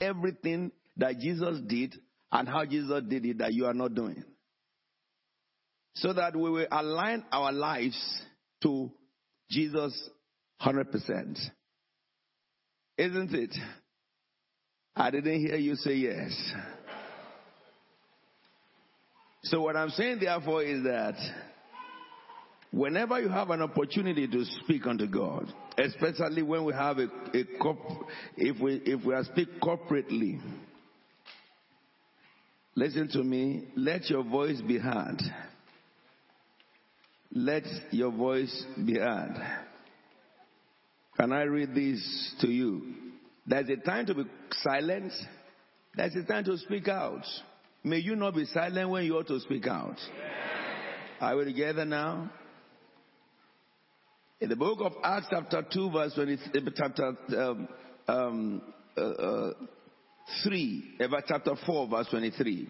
everything that Jesus did and how Jesus did it that you are not doing. So that we will align our lives to Jesus 100%. Isn't it? I didn't hear you say yes. So what I'm saying, therefore, is that whenever you have an opportunity to speak unto God, especially when we have if we are speak corporately, listen to me. Let your voice be heard. Let your voice be heard. Can I read this to you? There's a time to be silent. There's a time to speak out. May you not be silent when you ought to speak out. Are we together now? In the book of Acts, chapter 2, verse 23, chapter 4, verse 23.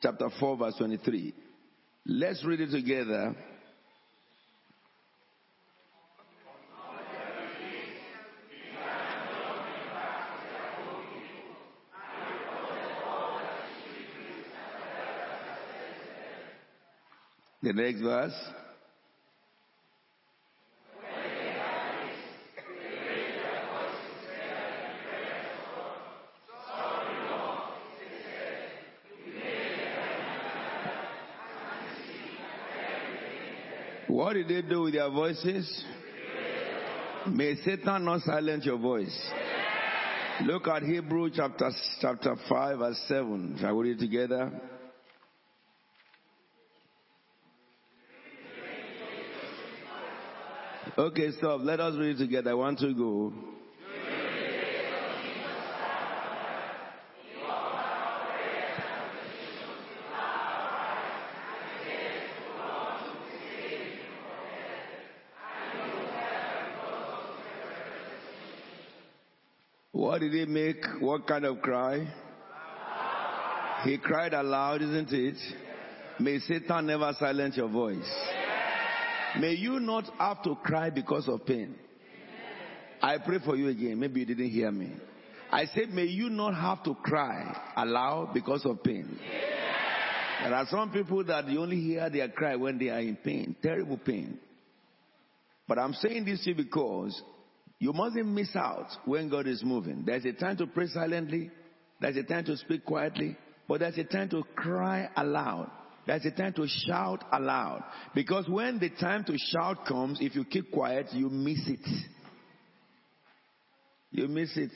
Chapter 4, verse 23. Let's read it together. The next verse. What did they do with their voices? May Satan not silence your voice. Look at Hebrews chapter 5 verse 7. Shall we read it together? Okay, stop. Let us read it together. I want to go. What did he make? What kind of cry? He cried aloud, isn't it? May Satan never silence your voice. May you not have to cry because of pain. I pray for you again. Maybe you didn't hear me. I said, may you not have to cry aloud because of pain. There are some people that you only hear their cry when they are in pain, terrible pain. But I'm saying this to you because you mustn't miss out when God is moving. There's a time to pray silently. There's a time to speak quietly. But there's a time to cry aloud. That's the time to shout aloud. Because when the time to shout comes, if you keep quiet, you miss it. You miss it.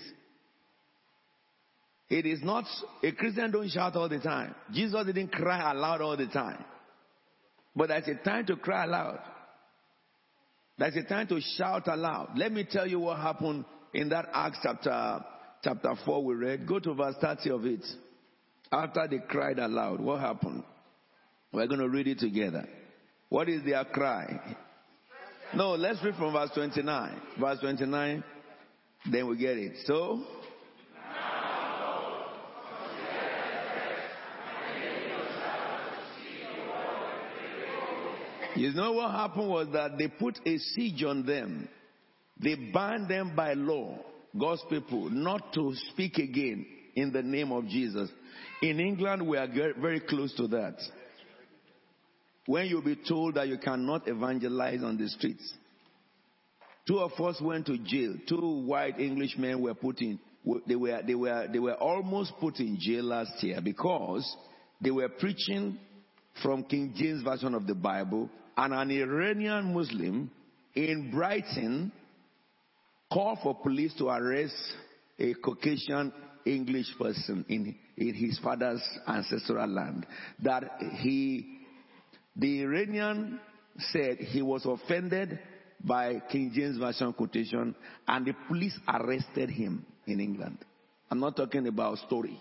It is not, a Christian don't shout all the time. Jesus didn't cry aloud all the time. But there's a time to cry aloud. There's a time to shout aloud. Let me tell you what happened in that Acts chapter 4 we read. Go to verse 30 of it. After they cried aloud, what happened? We're going to read it together. What is their cry? No, let's read from verse 29. Verse 29, then we get it. So, you know what happened was that they put a siege on them. They banned them by law, God's people, not to speak again in the name of Jesus. In England, we are very close to that. When you'll be told that you cannot evangelize on the streets. Two of us went to jail. Two white Englishmen were put in. They were almost put in jail last year because they were preaching from King James Version of the Bible, and an Iranian Muslim in Brighton called for police to arrest a Caucasian English person in his father's ancestral land that he... The Iranian said he was offended by King James Version quotation, and the police arrested him in England. I'm not talking about story.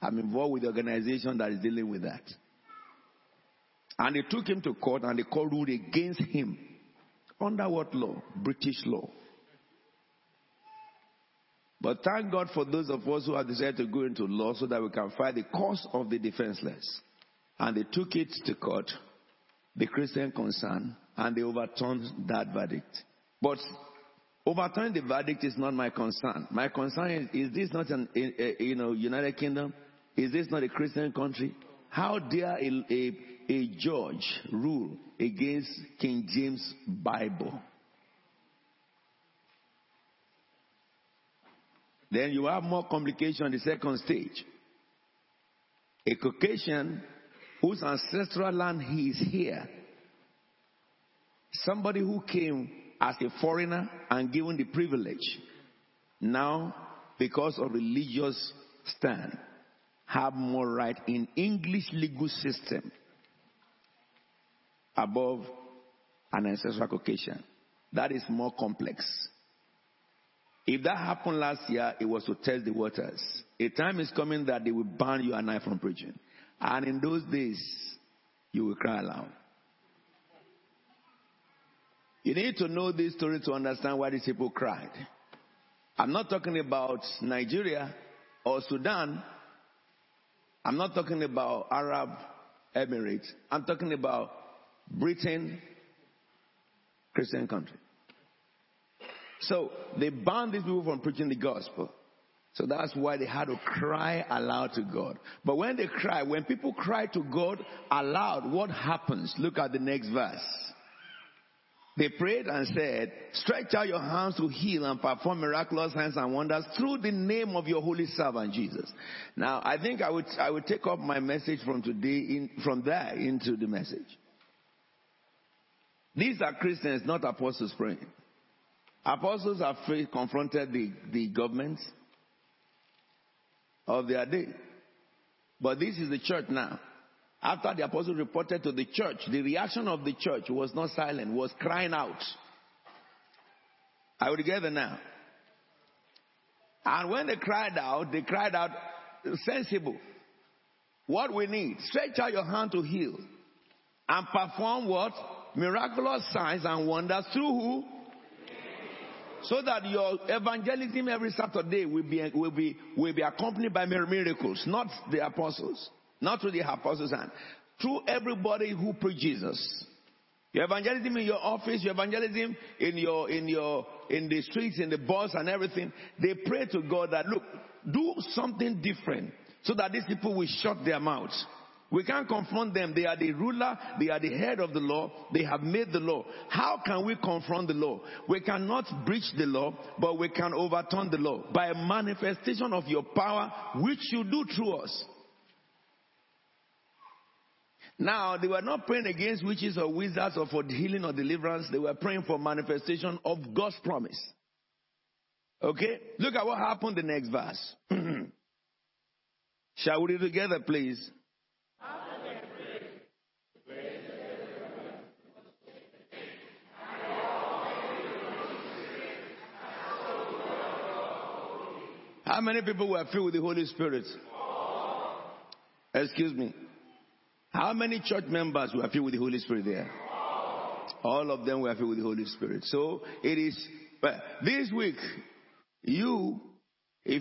I'm involved with the organization that is dealing with that. And they took him to court, and the court ruled against him. Under what law? British law. But thank God for those of us who have decided to go into law so that we can fight the cause of the defenseless. And they took it to court, the Christian concern, and they overturned that verdict. But Overturning the verdict is not my concern. My concern is this not an United Kingdom? Is this not a Christian country? How dare a judge rule against King James Bible? Then you have more complication on the second stage. A Caucasian whose ancestral land he is here. Somebody who came as a foreigner and given the privilege. Now, because of religious stand, have more right in English legal system above an ancestral Caucasian. That is more complex. If that happened last year, it was to test the waters. A time is coming that they will ban you and I from preaching. And in those days, you will cry aloud. You need to know this story to understand why these people cried. I'm not talking about Nigeria or Sudan. I'm not talking about Arab Emirates. I'm talking about Britain, Christian country. So they banned these people from preaching the gospel. So that's why they had to cry aloud to God. But when people cry to God aloud, what happens? Look at the next verse. They prayed and said, "Stretch out your hands to heal and perform miraculous signs and wonders through the name of your holy servant Jesus." Now, I think I would take up my message from today from there into the message. These are Christians, not apostles praying. Apostles have confronted the government of their day. But this is the church now. After the apostle reported to the church, the reaction of the church was not silent, was crying out. Are we together now? And when they cried out sensible. What we need, stretch out your hand to heal and perform what? Miraculous signs and wonders through who? So that your evangelism every Saturday will be accompanied by miracles, not the apostles. Not through the apostles' hand. Through everybody who preaches Jesus. Your evangelism in your office, your evangelism in the streets, in the bus and everything. They pray to God that, look, do something different so that these people will shut their mouths. We can't confront them. They are the ruler. They are the head of the law. They have made the law. How can we confront the law? We cannot breach the law, but we can overturn the law by a manifestation of your power, which you do through us. Now, they were not praying against witches or wizards or for healing or deliverance. They were praying for manifestation of God's promise. Okay? Look at what happened the next verse. Shall we read together, please? How many people were filled with the Holy Spirit? Excuse me. How many church members were filled with the Holy Spirit there? All of them were filled with the Holy Spirit. So it is, this week, if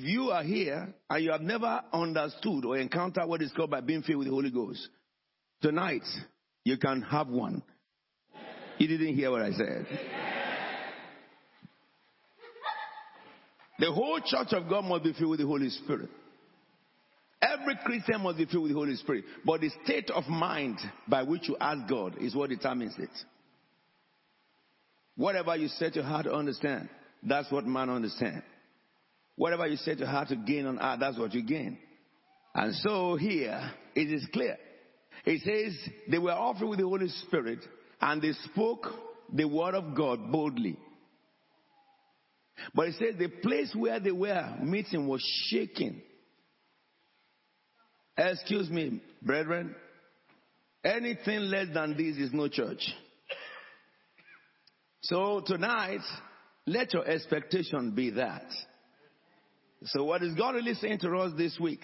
you are here and you have never understood or encountered what is called by being filled with the Holy Ghost, tonight you can have one. You didn't hear what I said. The whole church of God must be filled with the Holy Spirit. Every Christian must be filled with the Holy Spirit. But the state of mind by which you ask God is what determines it. Whatever you set your heart to understand, that's what man understands. Whatever you set your heart to gain on earth, that's what you gain. And so here, it is clear. It says, they were all filled with the Holy Spirit, and they spoke the word of God boldly. But it says, the place where they were meeting was shaking. Excuse me, brethren. Anything less than this is no church. So tonight, let your expectation be that. So what is God really saying to us this week?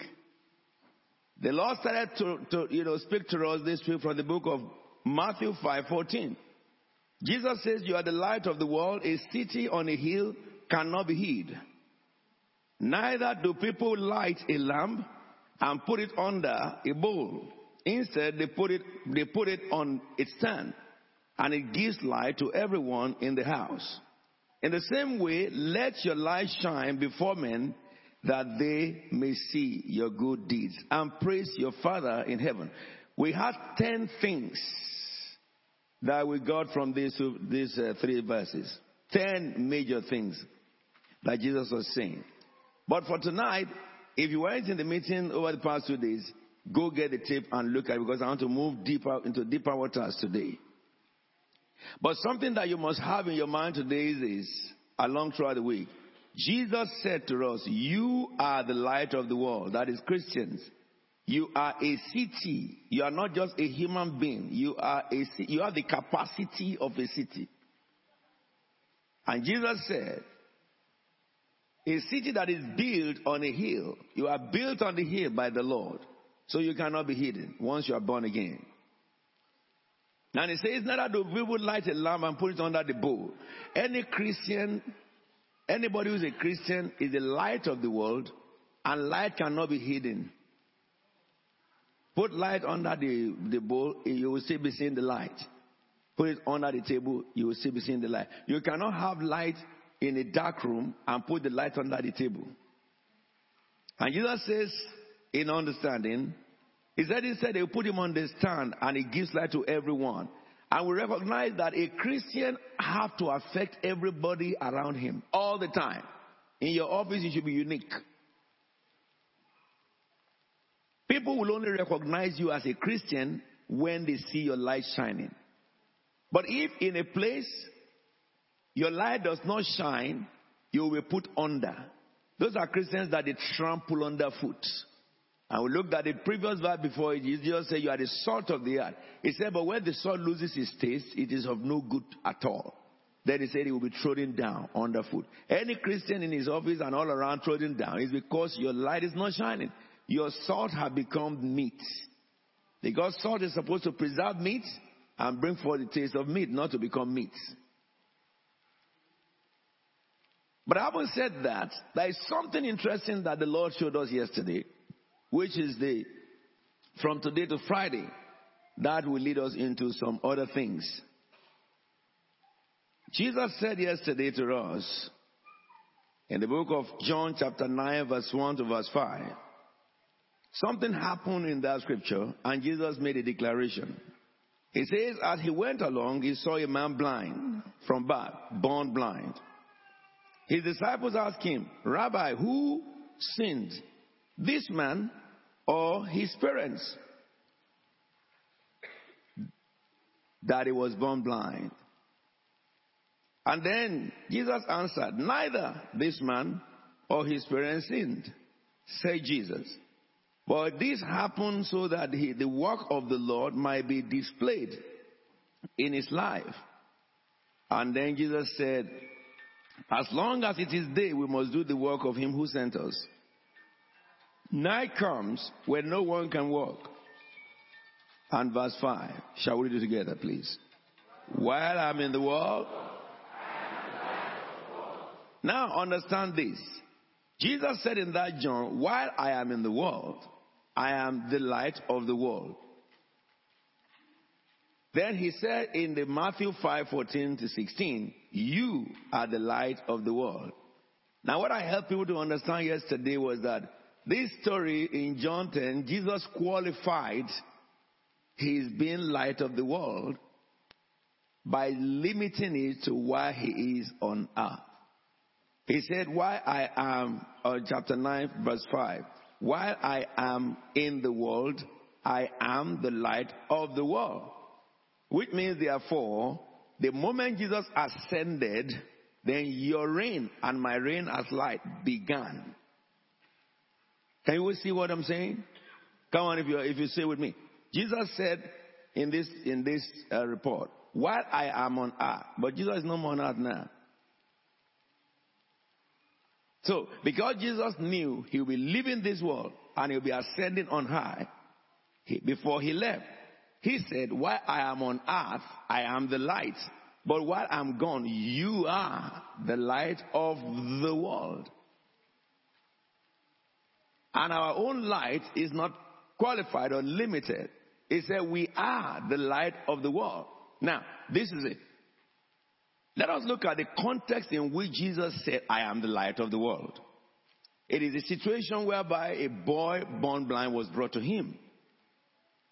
The Lord started to speak to us this week from the book of Matthew 5:14. Jesus says, "You are the light of the world. A city on a hill cannot be hid. Neither do people light a lamp and put it under a bowl. Instead, they put it on its stand, and it gives light to everyone in the house. In the same way, let your light shine before men, that they may see your good deeds and praise your Father in heaven. We had 10 things that we got from these three verses. 10 major things that Jesus was saying. But for tonight, if you weren't in the meeting over the past 2 days, go get the tape and look at it, because I want to move deeper into deeper waters today. But something that you must have in your mind today is, along throughout the week, Jesus said to us, you are the light of the world. That is, Christians. You are a city. You are not just a human being. You have the capacity of a city. And Jesus said, a city that is built on a hill. You are built on the hill by the Lord. So you cannot be hidden once you are born again. Now he says, neither do we would light a lamp and put it under the bowl. Anybody who is a Christian is the light of the world, and light cannot be hidden. Put light under the bowl, you will still be seeing the light. Put it under the table, you will still be seeing the light. You cannot have light in a dark room and put the light under the table. And Jesus says, in understanding, he said, they put him on the stand, and he gives light to everyone. And we recognize that a Christian has to affect everybody around him all the time. In your office, you should be unique. People will only recognize you as a Christian when they see your light shining. But if in a place your light does not shine, you will be put under. Those are Christians that they trample underfoot. And we looked at the previous verse before. Jesus said, you are the salt of the earth. He said, but when the salt loses its taste, it is of no good at all. Then he said, it will be trodden down underfoot. Any Christian in his office and all around trodden down is because your light is not shining. Your salt has become meat. Because salt is supposed to preserve meat and bring forth the taste of meat, not to become meat. But having said that, there is something interesting that the Lord showed us yesterday, which is from today to Friday, that will lead us into some other things. Jesus said yesterday to us, in the book of John chapter 9, verse 1 to verse 5, something happened in that scripture, and Jesus made a declaration. He says, as he went along, he saw a man blind from birth, born blind. His disciples asked him, Rabbi, who sinned, this man or his parents, that he was born blind? And then Jesus answered, neither this man or his parents sinned, said Jesus. But this happened so that the work of the Lord might be displayed in his life. And then Jesus said, as long as it is day, we must do the work of him who sent us. Night comes when no one can walk. And verse 5. Shall we read it together, please? While I'm in the world. Now understand this. Jesus said in that John, while I am in the world, I am the light of the world. Then he said in the Matthew 5:14 to 16, you are the light of the world. Now what I helped people to understand yesterday was that this story in John 10, Jesus qualified his being light of the world by limiting it to why he is on earth. He said, while I am, chapter 9, verse 5, while I am in the world, I am the light of the world. Which means, therefore, the moment Jesus ascended, then your reign and my reign as light began. Can you see what I'm saying? Come on, if you say with me. Jesus said in this report, while I am on earth, but Jesus is no more on earth now. So, because Jesus knew he will be leaving this world and he will be ascending on high, before he left, he said, while I am on earth, I am the light. But while I'm gone, you are the light of the world. And our own light is not qualified or limited. It said we are the light of the world. Now, this is it. Let us look at the context in which Jesus said, I am the light of the world. It is a situation whereby a boy born blind was brought to him.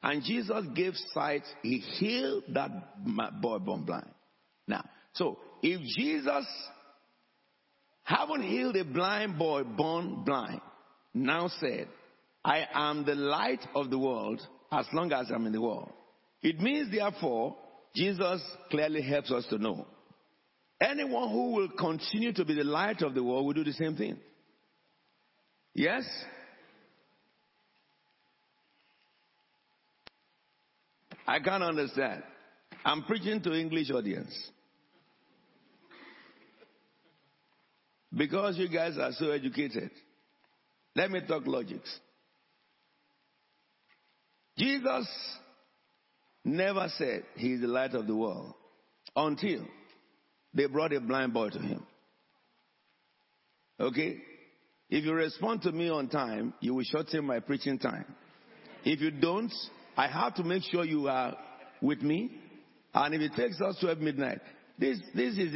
And Jesus gave sight. He healed that boy born blind. Now, so if Jesus, having healed a blind boy born blind, now said, I am the light of the world as long as I'm in the world. It means, therefore, Jesus clearly helps us to know. Anyone who will continue to be the light of the world will do the same thing. Yes? I can't understand. I'm preaching to English audience. Because you guys are so educated. Let me talk logics. Jesus never said he is the light of the world until they brought a blind boy to him. Okay? If you respond to me on time, you will shorten my preaching time. If you don't, I have to make sure you are with me. And if it takes us 12 midnight, this is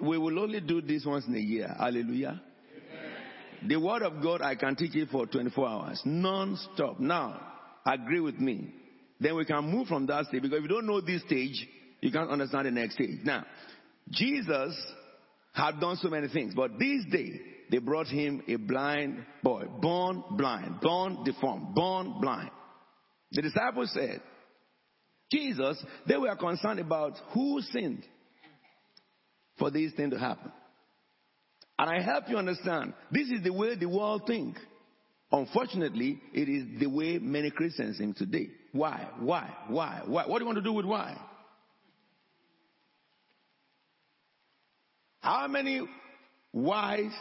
we will only do this once in a year. Hallelujah. Amen. The word of God, I can teach it for 24 hours. Non-stop. Now, agree with me. Then we can move from that stage. Because if you don't know this stage, you can't understand the next stage. Now, Jesus had done so many things. But this day, they brought him a blind boy. Born blind. Born deformed. Born blind. The disciples said, Jesus, they were concerned about who sinned for this thing to happen. And I help you understand, this is the way the world thinks. Unfortunately, it is the way many Christians think today. Why? Why? Why? Why? What do you want to do with why? How many whys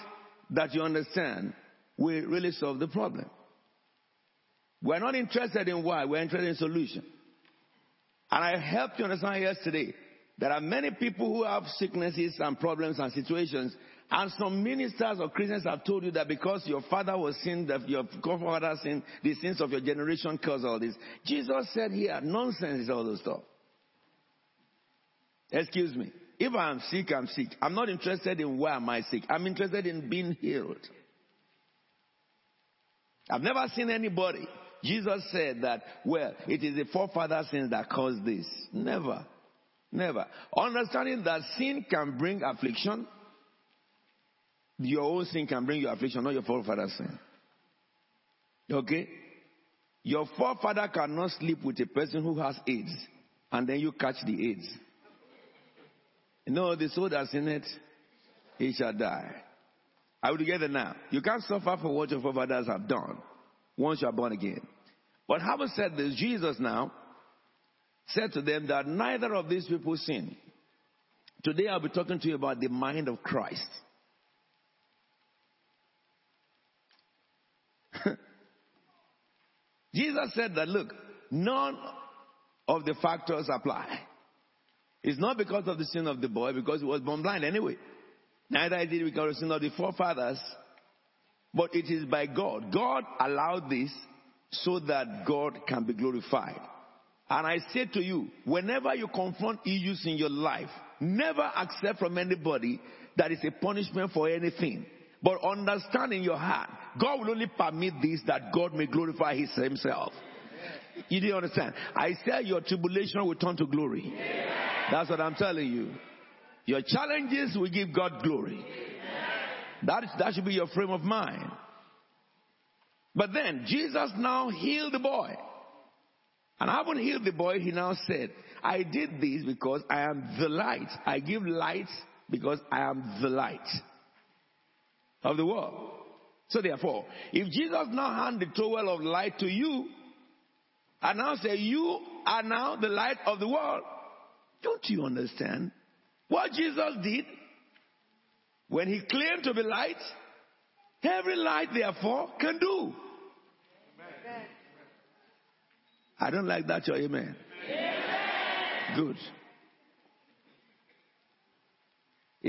that you understand will really solve the problem? We're not interested in why, we're interested in solution. And I helped you understand yesterday, there are many people who have sicknesses and problems and situations, and some ministers or Christians have told you that because your father was sinned, that your grandfather sinned, the sins of your generation caused all this. Jesus said here, nonsense is all those stuff. Excuse me. If I'm sick, I'm sick. I'm not interested in why am I sick. I'm interested in being healed. I've never seen anybody. Jesus said that, well, it is the forefathers' sins that caused this. Never. Never. Understanding that sin can bring affliction. Your own sin can bring you affliction, not your forefathers' sin. Okay? Your forefather cannot sleep with a person who has AIDS, and then you catch the AIDS. No, the soul that's in it, he shall die. Are we together now? You can't suffer for what your forefathers have done once you are born again. But having said this, Jesus now said to them that neither of these people sin. Today I'll be talking to you about the mind of Christ. Jesus said that, look, none of the factors apply. It's not because of the sin of the boy, because he was born blind anyway. Neither did it because of the sin of the forefathers, but it is by God. God allowed this so that God can be glorified. And I say to you, whenever you confront issues in your life, never accept from anybody that is a punishment for anything. But understand in your heart, God will only permit this that God may glorify Himself. Yes. You didn't understand? I said your tribulation will turn to glory. Yes. That's what I'm telling you. Your challenges will give God glory. That should be your frame of mind. But then, Jesus now healed the boy. And having healed the boy, he now said, I did this because I am the light. I give light because I am the light of the world. So therefore, if Jesus now hand the towel of light to you, and now say, you are now the light of the world. Don't you understand? What Jesus did, when he claimed to be light, every light, therefore, can do. Amen. I don't like that, your amen. Amen. Good.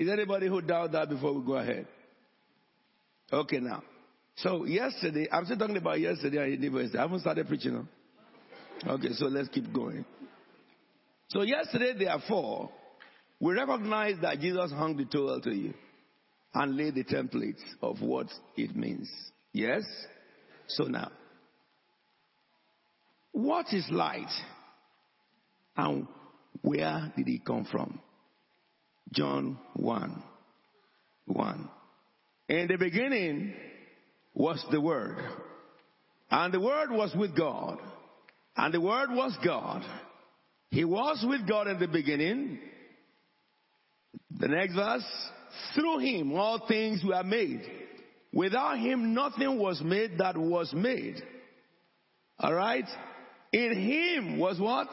Is anybody who doubts that before we go ahead? Okay, now. So, yesterday, I'm still talking about yesterday and university. I haven't started preaching now. Okay, so let's keep going. So, yesterday, therefore, We recognize that Jesus hung the towel to you and laid the templates of what it means. Yes? So now, what is light? And where did it come from? John 1:1. In the beginning was the Word, and the Word was with God, and the Word was God. He was with God in the beginning. The next verse, through him all things were made. Without him nothing was made that was made. All right? In him was what?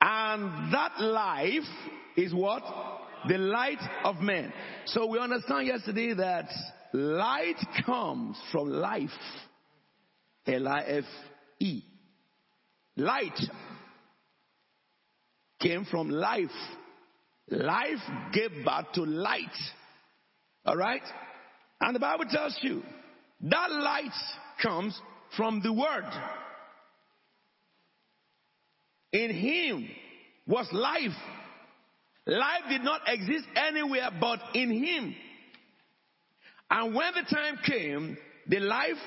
And that life is what? The light of men. So we understand yesterday that light comes from life. L-I-F-E. Light came from life. Life gave birth to light. All right? And the Bible tells you that light comes from the Word. In him was life. Life did not exist anywhere but in him. And when the time came, the life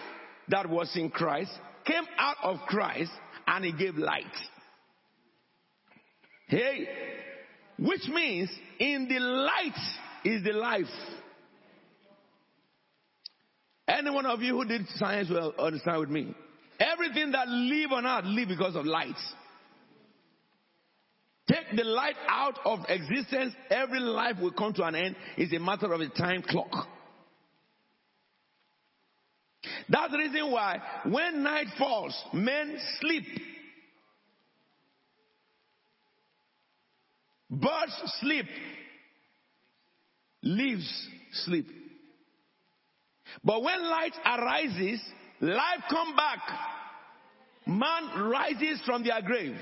that was in Christ came out of Christ and he gave light. Hey, which means in the light is the life. Any one of you who did science will understand with me. Everything that live on earth live because of light. Take the light out of existence, every life will come to an end. It's a matter of a time clock. That's the reason why when night falls, men sleep. Birds sleep. Leaves sleep. But when light arises, life comes back. Man rises from their grave.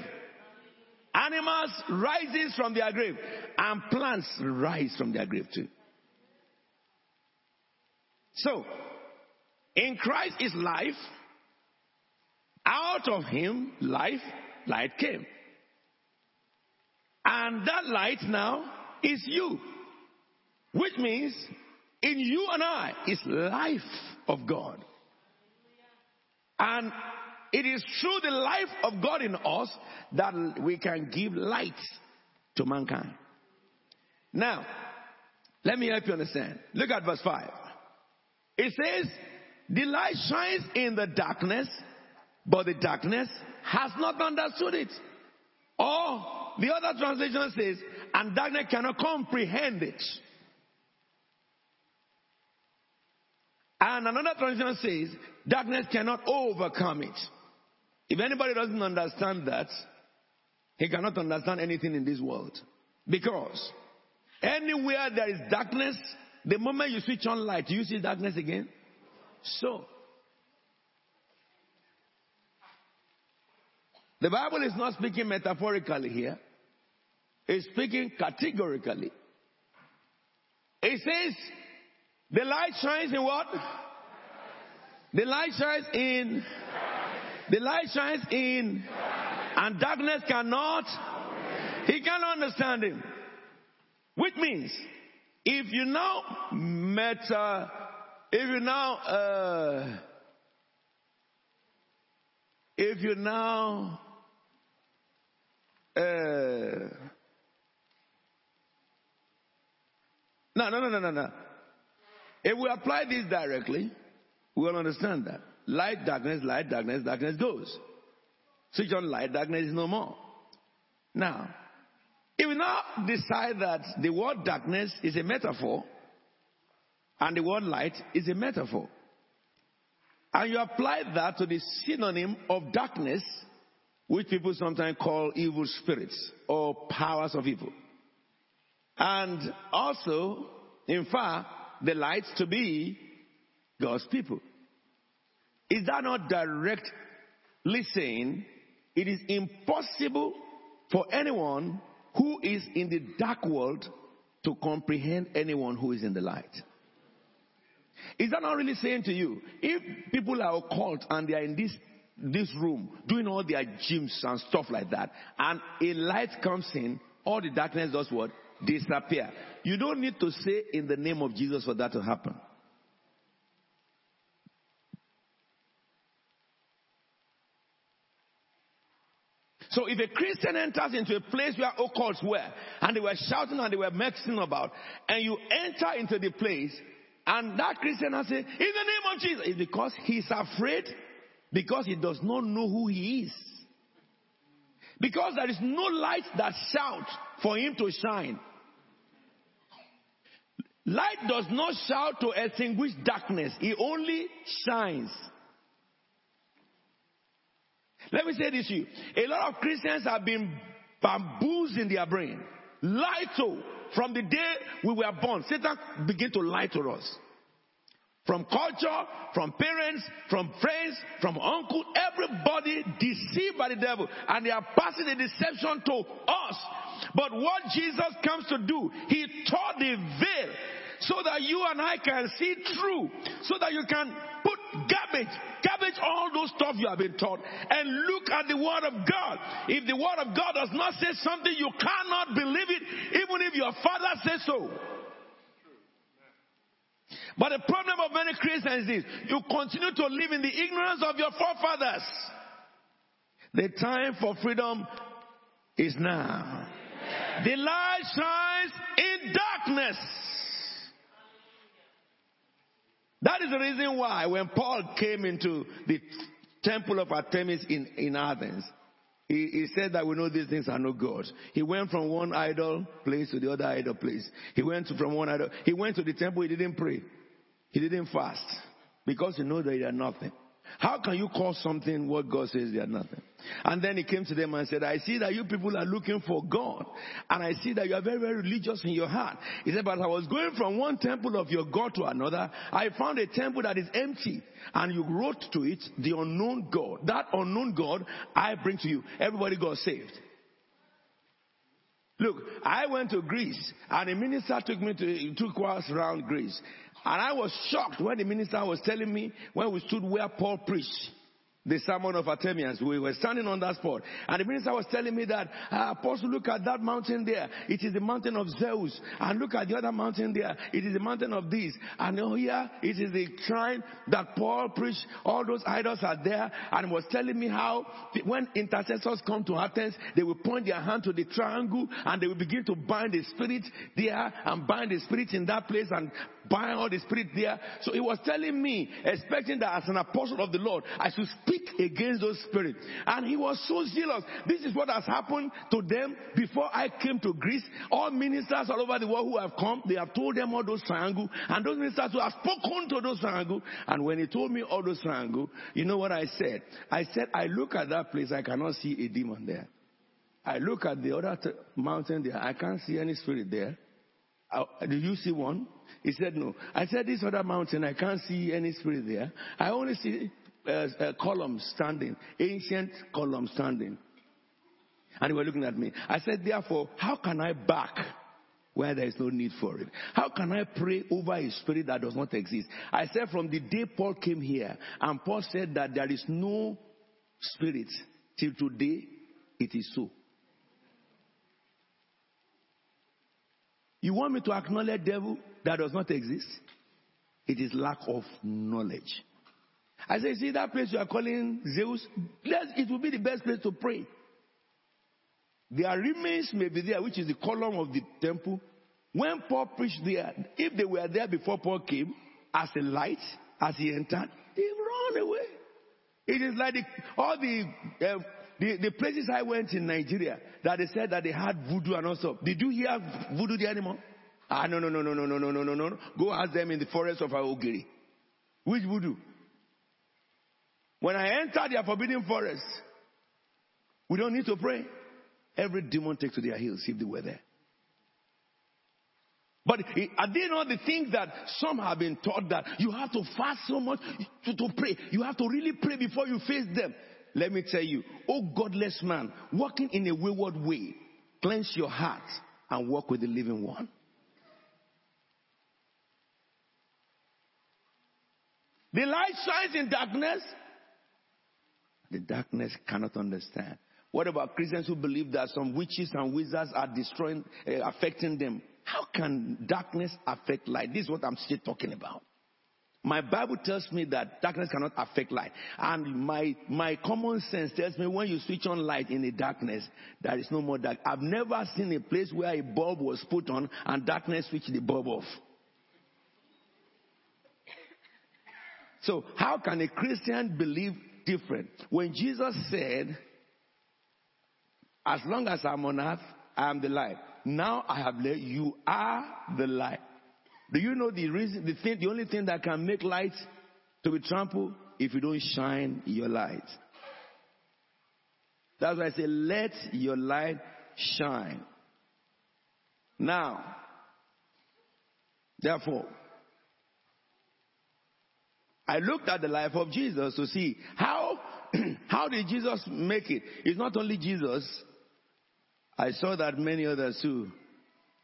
Animals rises from their grave. And plants rise from their grave too. So, in Christ is life. Out of him, light came. And that light now is you. Which means, in you and I is life of God. And it is through the life of God in us that we can give light to mankind. Now, let me help you understand. Look at verse 5. It says, the light shines in the darkness, but the darkness has not understood it. Or the other translation says, and darkness cannot comprehend it. And another translation says, darkness cannot overcome it. If anybody doesn't understand that, he cannot understand anything in this world. Because anywhere there is darkness, the moment you switch on light, you see darkness again. So, the Bible is not speaking metaphorically here. It's speaking categorically. It says, the light shines in what? The light shines in. The light shines in. And darkness cannot. He cannot understand him. Which means, if you now If we apply this directly, we will understand that. Light, darkness, darkness goes. Switch on light, darkness is no more. Now, if we now decide that the word darkness is a metaphor, and the word light is a metaphor, and you apply that to the synonym of darkness, which people sometimes call evil spirits or powers of evil. And also, in fact, the light to be God's people. Is that not directly saying it is impossible for anyone who is in the dark world to comprehend anyone who is in the light? Is that not really saying to you, if people are occult and they are in this this room, doing all their gyms and stuff like that, and a light comes in, all the darkness does what? Disappear. You don't need to say in the name of Jesus for that to happen. So if a Christian enters into a place where occults were, and they were shouting and they were messing about, and you enter into the place, and that Christian has said, in the name of Jesus, it's because he's afraid, because he does not know who he is. Because there is no light that shouts for him to shine. Light does not shout to extinguish darkness. It only shines. Let me say this to you. A lot of Christians have been bamboozled in their brain. Lied to. From the day we were born, Satan began to lie to us. From culture, from parents, from friends, from uncle, everybody deceived by the devil. And they are passing the deception to us. But what Jesus comes to do, he tore the veil so that you and I can see through. So that you can put garbage all those stuff you have been taught, and look at the Word of God. If the Word of God does not say something, you cannot believe it, even if your father says so. But the problem of many Christians is you continue to live in the ignorance of your forefathers. The time for freedom is now. The light shines in darkness. That is the reason why when Paul came into the temple of Artemis in Athens, he said that we know these things are no gods. He went from one idol place to the other idol place. He went to the temple, he didn't pray. He didn't fast. Because he knew that they are nothing. How can you call something what God says they are nothing? And then he came to them and said, I see that you people are looking for God. And I see that you are very, very religious in your heart. He said, but I was going from one temple of your God to another. I found a temple that is empty. And you wrote to it, the unknown God. That unknown God, I bring to you. Everybody got saved. Look, I went to Greece. And the minister took us around Greece. And I was shocked when the minister was telling me, when we stood where Paul preached the sermon of Artemis, we were standing on that spot. And the minister was telling me that, Apostle, look at that mountain there. It is the mountain of Zeus. And look at the other mountain there. It is the mountain of this. And here, it is the shrine that Paul preached. All those idols are there. And was telling me how when intercessors come to Athens, they will point their hand to the triangle and they will begin to bind the spirit there and bind the spirit in that place and bind all the spirit there. So he was telling me, expecting that as an apostle of the Lord, I should speak against those spirits. And he was so zealous. This is what has happened to them before I came to Greece. All ministers all over the world who have come, they have told them all those triangles. And those ministers who have spoken to those triangles. And when he told me all those triangles, you know what I said? I said, I look at that place, I cannot see a demon there. I look at the other mountain there, I can't see any spirit there. Do you see one? He said, no. I said, this other mountain, I can't see any spirit there. I only see columns standing, ancient columns standing. And they were looking at me. I said, therefore, how can I bark where there is no need for it? How can I pray over a spirit that does not exist? I said, from the day Paul came here, and Paul said that there is no spirit, till today, it is so. You want me to acknowledge devil that does not exist? It is lack of knowledge. I say, see that place you are calling Zeus? It will be the best place to pray. Their remains may be there, which is the column of the temple. When Paul preached there, if they were there before Paul came, as a light, as he entered, they ran away. It is like the places I went in Nigeria that they said that they had voodoo and all stuff. Did you hear voodoo the animal? Ah, no. Go ask them in the forest of Awogiri. Which voodoo? When I entered their forbidden forest, we don't need to pray. Every demon takes to their heels if they were there. But are they not the things that some have been taught that you have to fast so much to pray? You have to really pray before you face them. Let me tell you, oh godless man, walking in a wayward way, cleanse your heart and walk with the living one. The light shines in darkness, The darkness cannot understand. What about Christians who believe that some witches and wizards are destroying, affecting them? How can darkness affect light? This is what I'm still talking about. My Bible tells me that darkness cannot affect light. And my common sense tells me when you switch on light in the darkness, there is no more dark. I've never seen a place where a bulb was put on and darkness switched the bulb off. So how can a Christian believe different? When Jesus said, as long as I'm on earth, I am the light. Now I have led, you are the light. Do you know the reason, the only thing that can make light to be trampled? If you don't shine your light. That's why I say, let your light shine. Now, therefore, I looked at the life of Jesus to see how did Jesus make it? It's not only Jesus. I saw that many others too,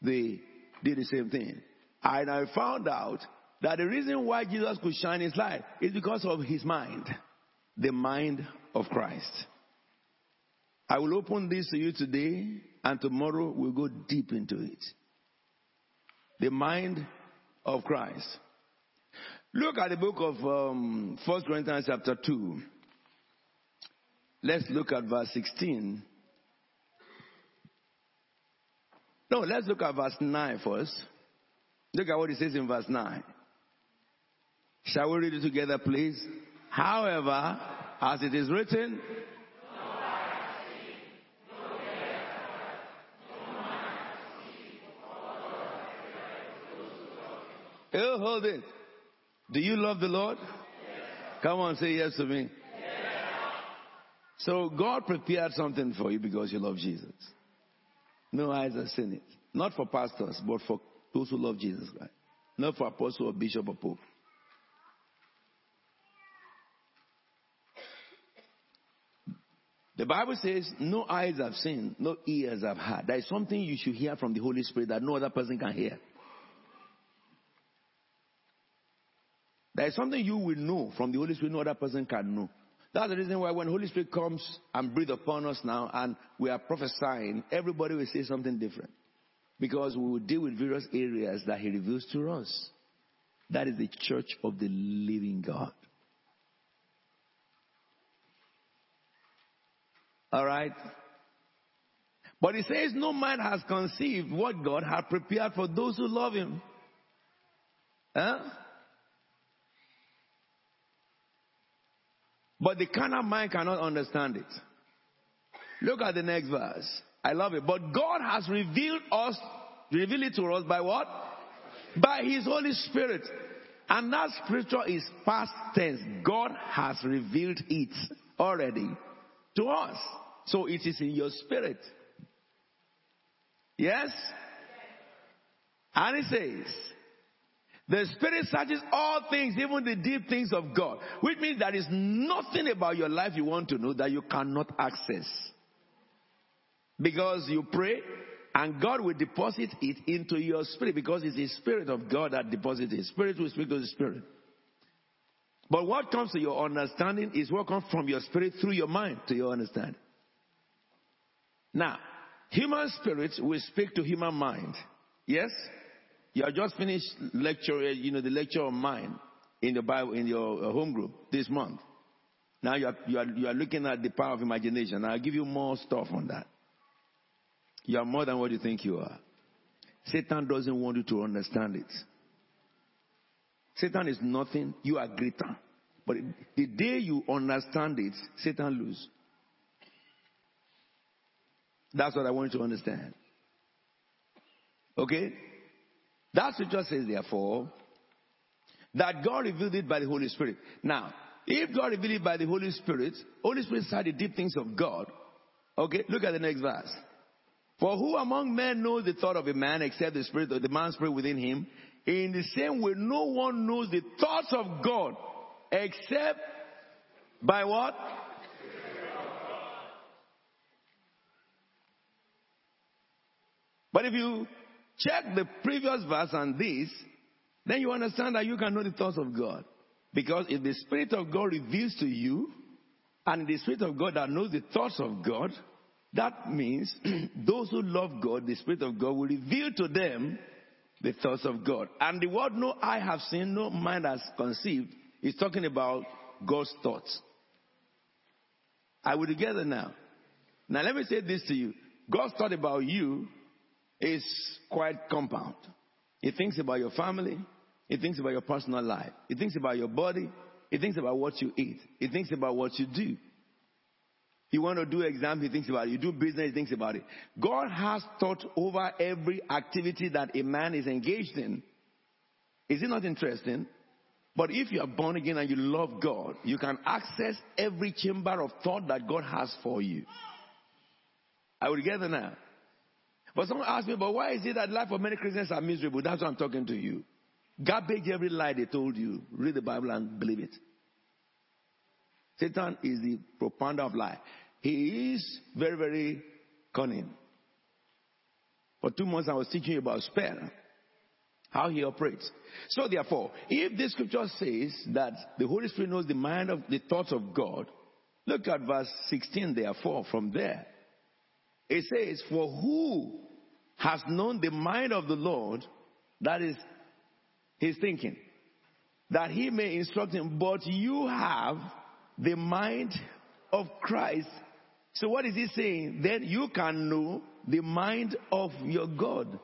they did the same thing. And I found out that the reason why Jesus could shine his light is because of his mind, the mind of Christ. I will open this to you today, and tomorrow we'll go deep into it. The mind of Christ. Look at the book of 1 Corinthians chapter 2. Let's look at verse 16. No, let's look at verse 9 first. Look at what it says in verse 9. Shall we read it together, please? However, as it is written, oh, hold it. Do you love the Lord? Yes. Come on, say yes to me. Yes. So God prepared something for you because you love Jesus. No eyes have seen it. Not for pastors, but for those who love Jesus Christ. Not for apostle or bishop or pope. The Bible says, no eyes have seen, no ears have heard. There is something you should hear from the Holy Spirit that no other person can hear. There is something you will know from the Holy Spirit no other person can know. That's the reason why when the Holy Spirit comes and breathes upon us now and we are prophesying, everybody will say something different. Because we will deal with various areas that he reveals to us. That is the church of the living God. All right? But it says no man has conceived what God has prepared for those who love him. Huh? But the carnal mind cannot understand it. Look at the next verse. I love it. But God has revealed it to us by what? By his Holy Spirit. And that scripture is past tense. God has revealed it already to us. So it is in your spirit. Yes? And it says, the Spirit searches all things, even the deep things of God. Which means there is nothing about your life you want to know that you cannot access. Because you pray, and God will deposit it into your spirit. Because it's the Spirit of God that deposits it. Spirit will speak to the Spirit. But what comes to your understanding is what comes from your spirit through your mind to your understanding. Now, human spirits will speak to human mind. Yes? You have just finished lecture, the lecture on mind in the Bible, in your home group this month. Now you are looking at the power of imagination. I'll give you more stuff on that. You are more than what you think you are. Satan doesn't want you to understand it. Satan is nothing. You are greater. But the day you understand it, Satan loses. That's what I want you to understand. Okay? That scripture says, therefore, that God revealed it by the Holy Spirit. Now, if God revealed it by the Holy Spirit saw the deep things of God. Okay, look at the next verse. For who among men knows the thought of a man except the spirit of the man's spirit within him? In the same way, no one knows the thoughts of God except by what? But if you check the previous verse and this, then you understand that you can know the thoughts of God. Because if the Spirit of God reveals to you And the Spirit of God that knows the thoughts of God, that means those who love God, the Spirit of God will reveal to them the thoughts of God. And the word no eye have seen, no mind has conceived, is talking about God's thoughts. Are we together now? Now let me say this to you. God's thought about you is quite compound. He thinks about your family. He thinks about your personal life. He thinks about your body. He thinks about what you eat. He thinks about what you do. You want to do exams, he thinks about it. You do business, he thinks about it. God has thought over every activity that a man is engaged in. Is it not interesting? But if you are born again and you love God, you can access every chamber of thought that God has for you. Are we together now? But someone asked me, but why is it that life of many Christians are miserable? That's what I'm talking to you. Garbage every lie they told you. Read the Bible and believe it. Satan is the propounder of lie. He is very, very cunning. For 2 months I was teaching you about spell, how he operates. So therefore, if this scripture says that the Holy Spirit knows the mind of the thoughts of God, look at verse 16 therefore from there. It says, for who has known the mind of the Lord, that is his thinking, that he may instruct him, but you have the mind of Christ. So what is he saying? Then you can know the mind of your God.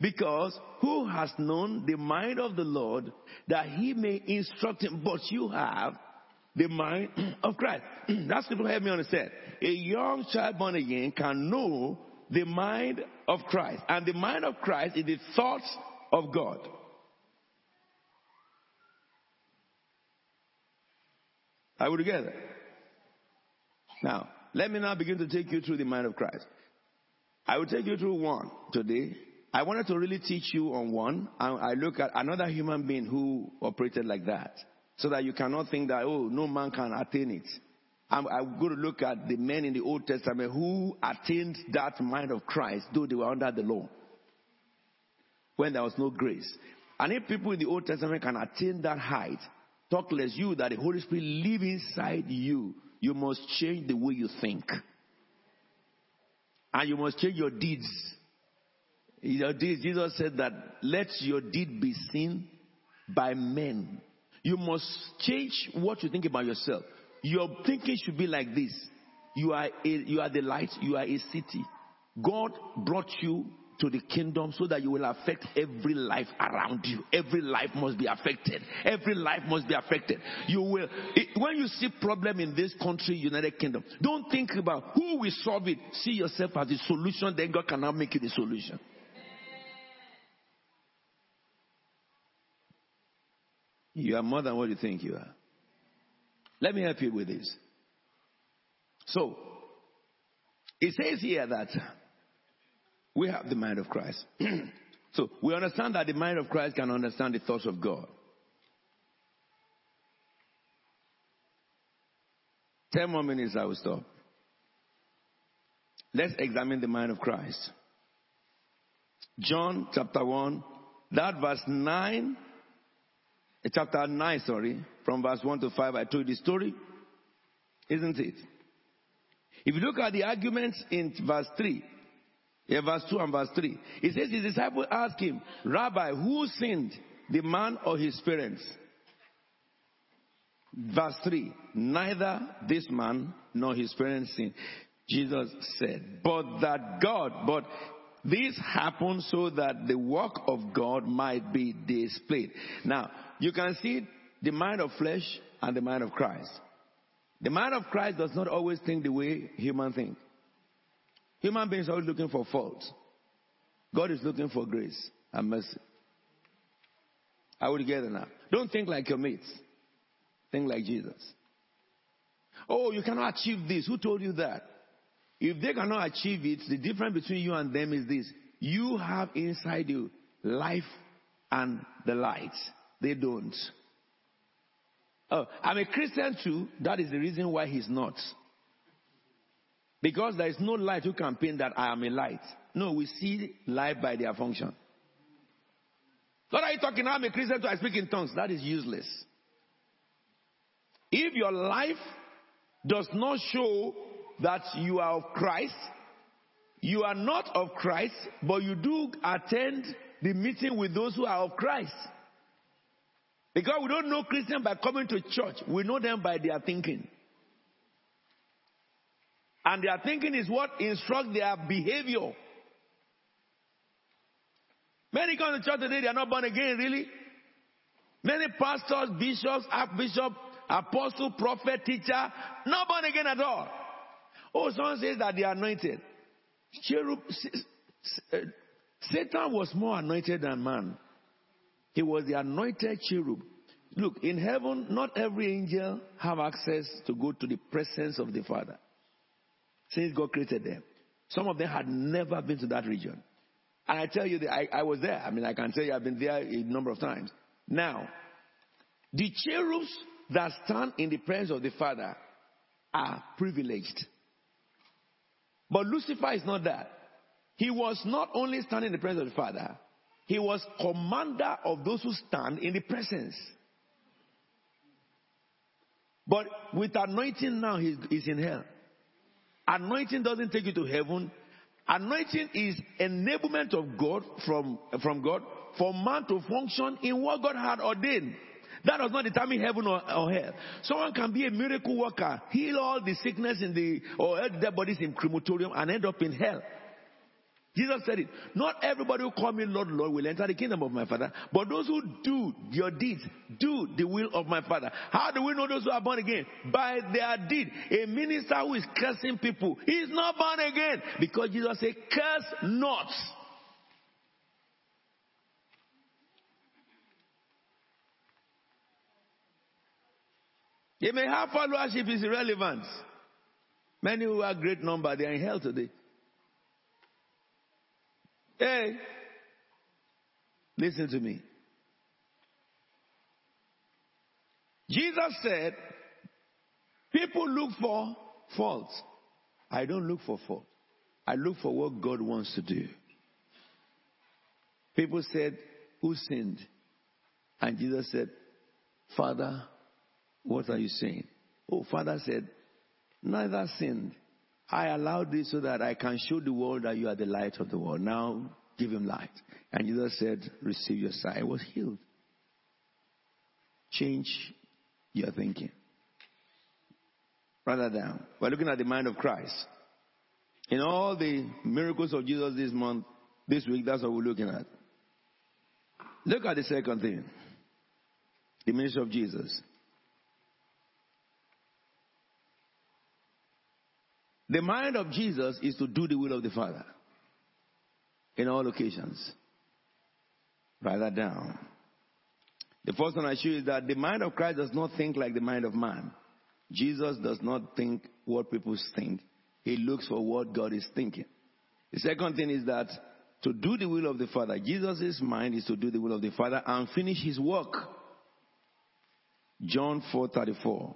Because who has known the mind of the Lord that he may instruct him? But you have the mind of Christ. That's people help me understand. A young child born again can know the mind of Christ. And the mind of Christ is the thoughts of God. Are we together? Now, let me now begin to take you through the mind of Christ. I will take you through one today. I wanted to really teach you on one. I look at another human being who operated like that. So that you cannot think that, oh, no man can attain it. I'm going to look at the men in the Old Testament who attained that mind of Christ, though they were under the law, when there was no grace. And if people in the Old Testament can attain that height, talk less you that the Holy Spirit live inside you. You must change the way you think. And you must change your deeds. Your deeds, Jesus said that, let your deed be seen by men. You must change what you think about yourself. Your thinking should be like this. You are the light. You are a city. God brought you to the kingdom so that you will affect every life around you. Every life must be affected. Every life must be affected. When you see problem in this country, United Kingdom, don't think about who will solve it. See yourself as the solution, then God cannot make you the solution. You are more than what you think you are. Let me help you with this. So, it says here that we have the mind of Christ. So we understand that the mind of Christ can understand the thoughts of God. 10 more minutes, I will stop. Let's examine the mind of Christ. John chapter 1, that verse 9, chapter 9, sorry, from verse 1 to 5, I told you the story, isn't it? If you look at the arguments in verse 3, yeah, verse 2 and verse 3. It says his disciples asked him, Rabbi, who sinned, the man or his parents? Verse 3. Neither this man nor his parents sinned. Jesus said, but this happened so that the work of God might be displayed. Now, you can see the mind of flesh and the mind of Christ. The mind of Christ does not always think the way humans think. Human beings are always looking for fault. God is looking for grace and mercy. Are we together now? Don't think like your mates. Think like Jesus. Oh, you cannot achieve this. Who told you that? If they cannot achieve it, the difference between you and them is this. You have inside you life and the light. They don't. Oh, I'm a Christian too. That is the reason why he's not. Because there is no light who can paint that I am a light. No, we see light by their function. What are you talking? I'm a Christian, so I speak in tongues. That is useless. If your life does not show that you are of Christ. You are not of Christ, but you do attend the meeting with those who are of Christ. Because we don't know Christians by coming to church. We know them by their thinking. And their thinking is what instructs their behavior. Many come to church today, they are not born again, really. Many pastors, bishops, archbishops, apostles, prophets, teachers, not born again at all. Oh, someone says that they are anointed. Satan was more anointed than man. He was the anointed cherub. Look, in heaven, not every angel have access to go to the presence of the Father. Since God created them. Some of them had never been to that region. And I tell you that I was there. I mean, I can tell you I've been there a number of times. Now, the cherubs that stand in the presence of the Father are privileged. But Lucifer is not that. He was not only standing in the presence of the Father, he was commander of those who stand in the presence. But with anointing now, he's in hell. Anointing doesn't take you to heaven. Anointing is enablement of God from God for man to function in what God had ordained. That does not determine heaven or hell. Someone can be a miracle worker, heal all the sickness or help their bodies in crematorium and end up in hell. Jesus said it. Not everybody who call me Lord, Lord will enter the kingdom of my Father, but those who do your deeds, do the will of my Father. How do we know those who are born again? By their deed. A minister who is cursing people, he is not born again, because Jesus said, curse not. They may have followership is irrelevant. Many who are great number, they are in hell today. Hey, listen to me. Jesus said, people look for faults. I don't look for fault. I look for what God wants to do. People said, who sinned? And Jesus said, Father, what are you saying? Oh, Father said, neither sinned. I allowed this so that I can show the world that you are the light of the world. Now, give him light. And Jesus said, receive your sight. He was healed. Change your thinking. Write that down. We're looking at the mind of Christ. In all the miracles of Jesus this week, that's what we're looking at. Look at the second thing. The ministry of Jesus. The mind of Jesus is to do the will of the Father in all occasions. Write that down. The first one I show you is that the mind of Christ does not think like the mind of man. Jesus does not think what people think. He looks for what God is thinking. The second thing is that to do the will of the Father, Jesus' mind is to do the will of the Father and finish his work. John 4:34.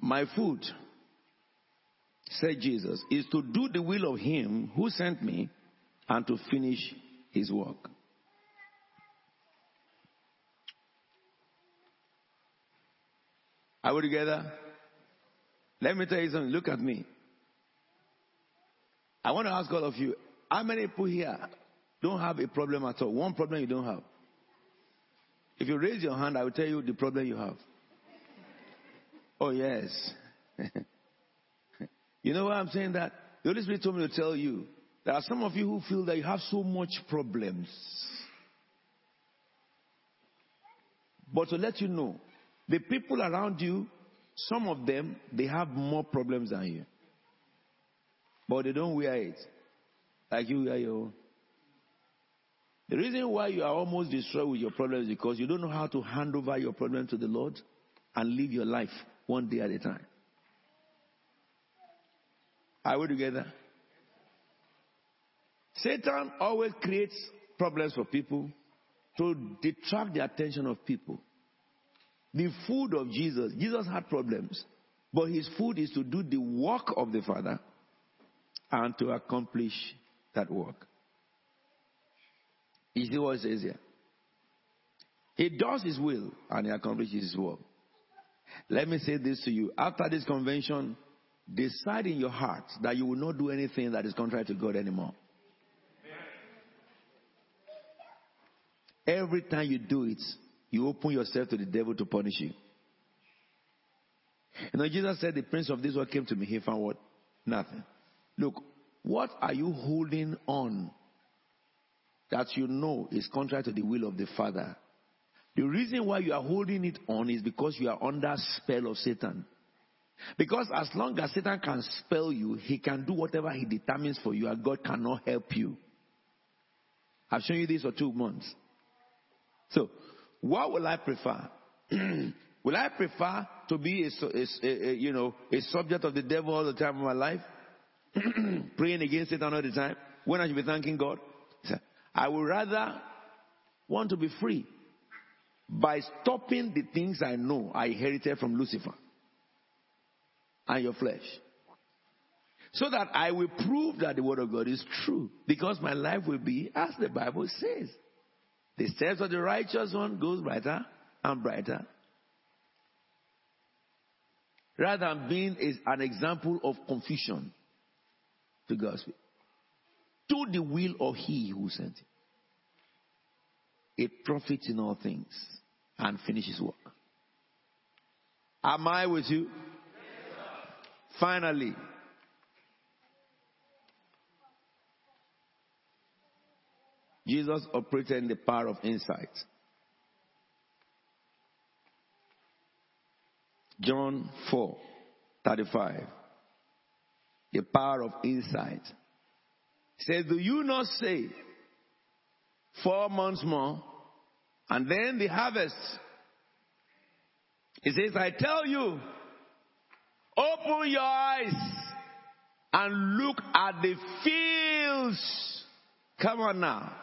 My food, said Jesus, is to do the will of him who sent me and to finish his work. Are we together? Let me tell you something. Look at me. I want to ask all of you, how many people here don't have a problem at all? One problem you don't have. If you raise your hand, I will tell you the problem you have. Oh, yes. You know why I'm saying that? The Holy Spirit told me to tell you. There are some of you who feel that you have so much problems. But to let you know, the people around you, some of them, they have more problems than you. But they don't wear it like you wear your own. The reason why you are almost destroyed with your problems is because you don't know how to hand over your problem to the Lord and live your life one day at a time. Are we together? Satan always creates problems for people to detract the attention of people. The food of Jesus, Jesus had problems, but his food is to do the work of the Father and to accomplish that work. You see what it says here? He does his will and he accomplishes his work. Let me say this to you. After this convention, decide in your heart that you will not do anything that is contrary to God anymore. Every time you do it, you open yourself to the devil to punish you. And then Jesus said, the prince of this world came to me. He found what? Nothing. Look, what are you holding on that you know is contrary to the will of the Father? The reason why you are holding it on is because you are under spell of Satan. Because as long as Satan can spell you, he can do whatever he determines for you, and God cannot help you. I've shown you this for 2 months. So, what will I prefer? Will I prefer to be a subject of the devil all the time of my life? Praying against Satan all the time? When I should be thanking God? I would rather want to be free by stopping the things I know I inherited from Lucifer and your flesh. So that I will prove that the word of God is true. Because my life will be as the Bible says. The steps of the righteous one goes brighter and brighter. Rather than being an example of confusion to God's will. To the will of he who sent him. It profits in all things and finishes work. Am I with you? Yes, sir. Finally, Jesus operated in the power of insight. John 4:35. The power of insight. It says, do you not say 4 months more and then the harvest? It says, I tell you, open your eyes and look at the fields. Come on now.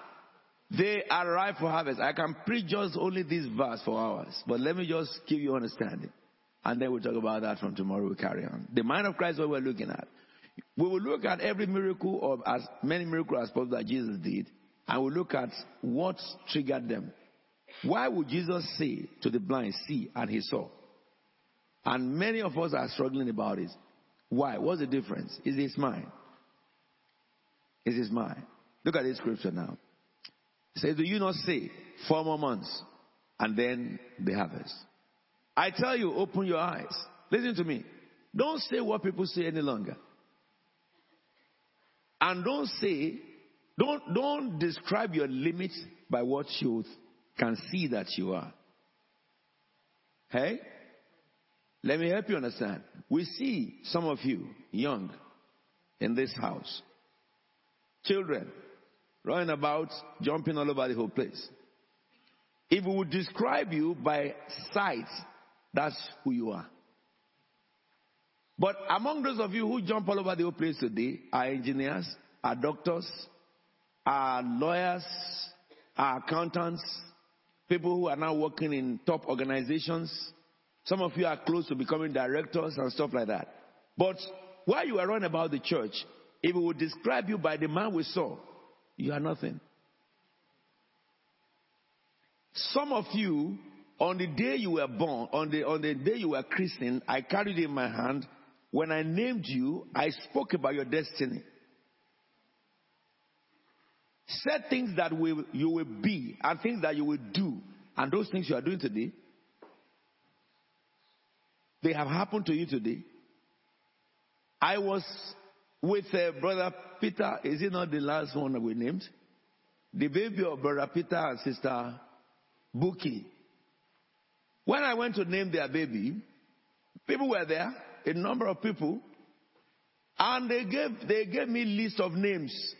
They are ripe for harvest. I can preach just only this verse for hours, but let me just give you understanding. And then we'll talk about that from tomorrow. We'll carry on. The mind of Christ is what we're looking at. We will look at every miracle, or as many miracles as possible that Jesus did. And we'll look at what triggered them. Why would Jesus say to the blind, see, and he saw? And many of us are struggling about it. Why? What's the difference? Is his mind. Is his mind. Look at this scripture now. It says, do you not say 4 more months and then the harvest? I tell you, open your eyes. Listen to me. Don't say what people say any longer. And don't say, don't describe your limits by what you can see that you are. Hey? Let me help you understand. We see some of you young in this house. Children running about, jumping all over the whole place. If we would describe you by sight, that's who you are. But among those of you who jump all over the whole place today, are engineers, are doctors, are lawyers, are accountants, people who are now working in top organizations. Some of you are close to becoming directors and stuff like that. But while you are running about the church, if we would describe you by the man we saw, you are nothing. Some of you, on the day you were born, on the day you were christened, I carried it in my hand. When I named you, I spoke about your destiny. Said things that you will be and things that you will do. And those things you are doing today, they have happened to you today. I was with Brother Peter. Is it not the last one that we named? The baby of Brother Peter and Sister Buki. When I went to name their baby, people were there, a number of people, and they gave me a list of names.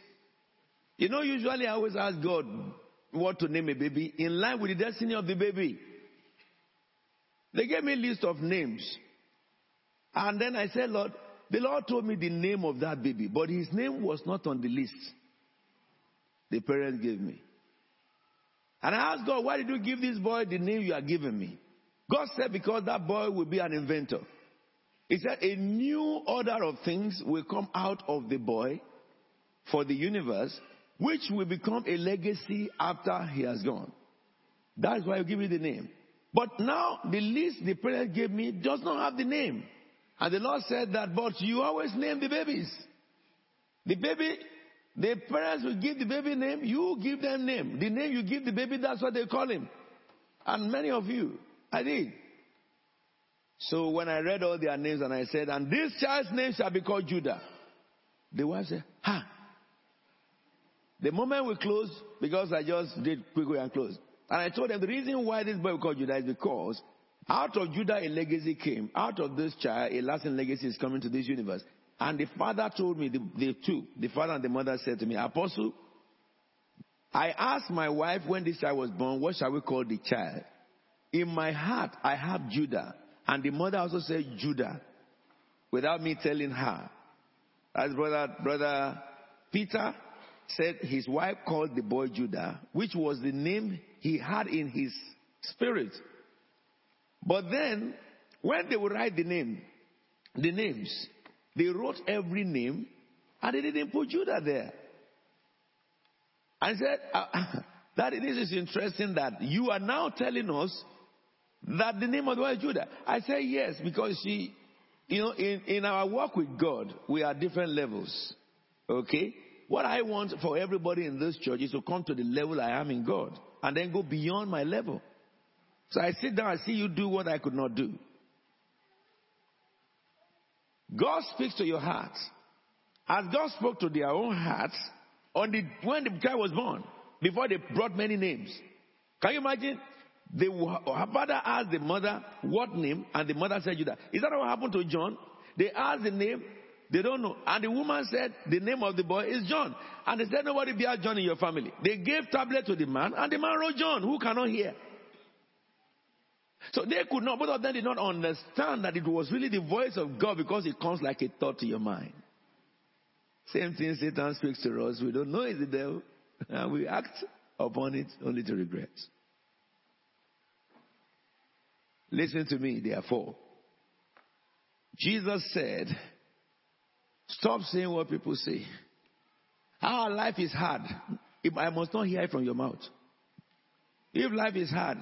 You know, usually I always ask God what to name a baby in line with the destiny of the baby. They gave me a list of names. And then I said, Lord, the Lord told me the name of that baby, but his name was not on the list the parents gave me. And I asked God, why did you give this boy the name you are giving me? God said, because that boy will be an inventor. He said, a new order of things will come out of the boy for the universe, which will become a legacy after he has gone. That's why you give me the name. But now the list the parents gave me does not have the name. And the Lord said that, but you always name the babies. The baby, the parents will give the baby name, you give them name. The name you give the baby, that's what they call him. And many of you, I did. So when I read all their names and I said, and this child's name shall be called Judah. The wife said, ha. The moment we closed, because I just did quickly and closed. And I told them the reason why this boy was called Judah is because out of Judah a legacy came. Out of this child, a lasting legacy is coming to this universe. And the father told me, the father and the mother said to me, Apostle, I asked my wife when this child was born, what shall we call the child? In my heart, I have Judah. And the mother also said Judah, without me telling her. As brother Peter said, his wife called the boy Judah, which was the name he had in his spirit. But then, when they would write the names, they wrote every name, and they didn't put Judah there. I said, that this is interesting that you are now telling us that the name of the boy is Judah. I said, yes, because in our walk with God, we are different levels. Okay? What I want for everybody in this church is to come to the level I am in God and then go beyond my level. So I sit down, I see you do what I could not do. God speaks to your heart. As God spoke to their own hearts when the child was born, before they brought many names. Can you imagine? The father asked the mother what name, and the mother said Judah. Is that what happened to John? They asked the name, they don't know. And the woman said the name of the boy is John. And they said nobody bears John in your family. They gave tablet to the man, and the man wrote John, who cannot hear. So they could not, both of them did not understand that it was really the voice of God, because it comes like a thought to your mind. Same thing Satan speaks to us. We don't know it's the devil, and we act upon it only to regret. Listen to me, therefore. Jesus said, stop saying what people say. Our life is hard. I must not hear it from your mouth. If life is hard,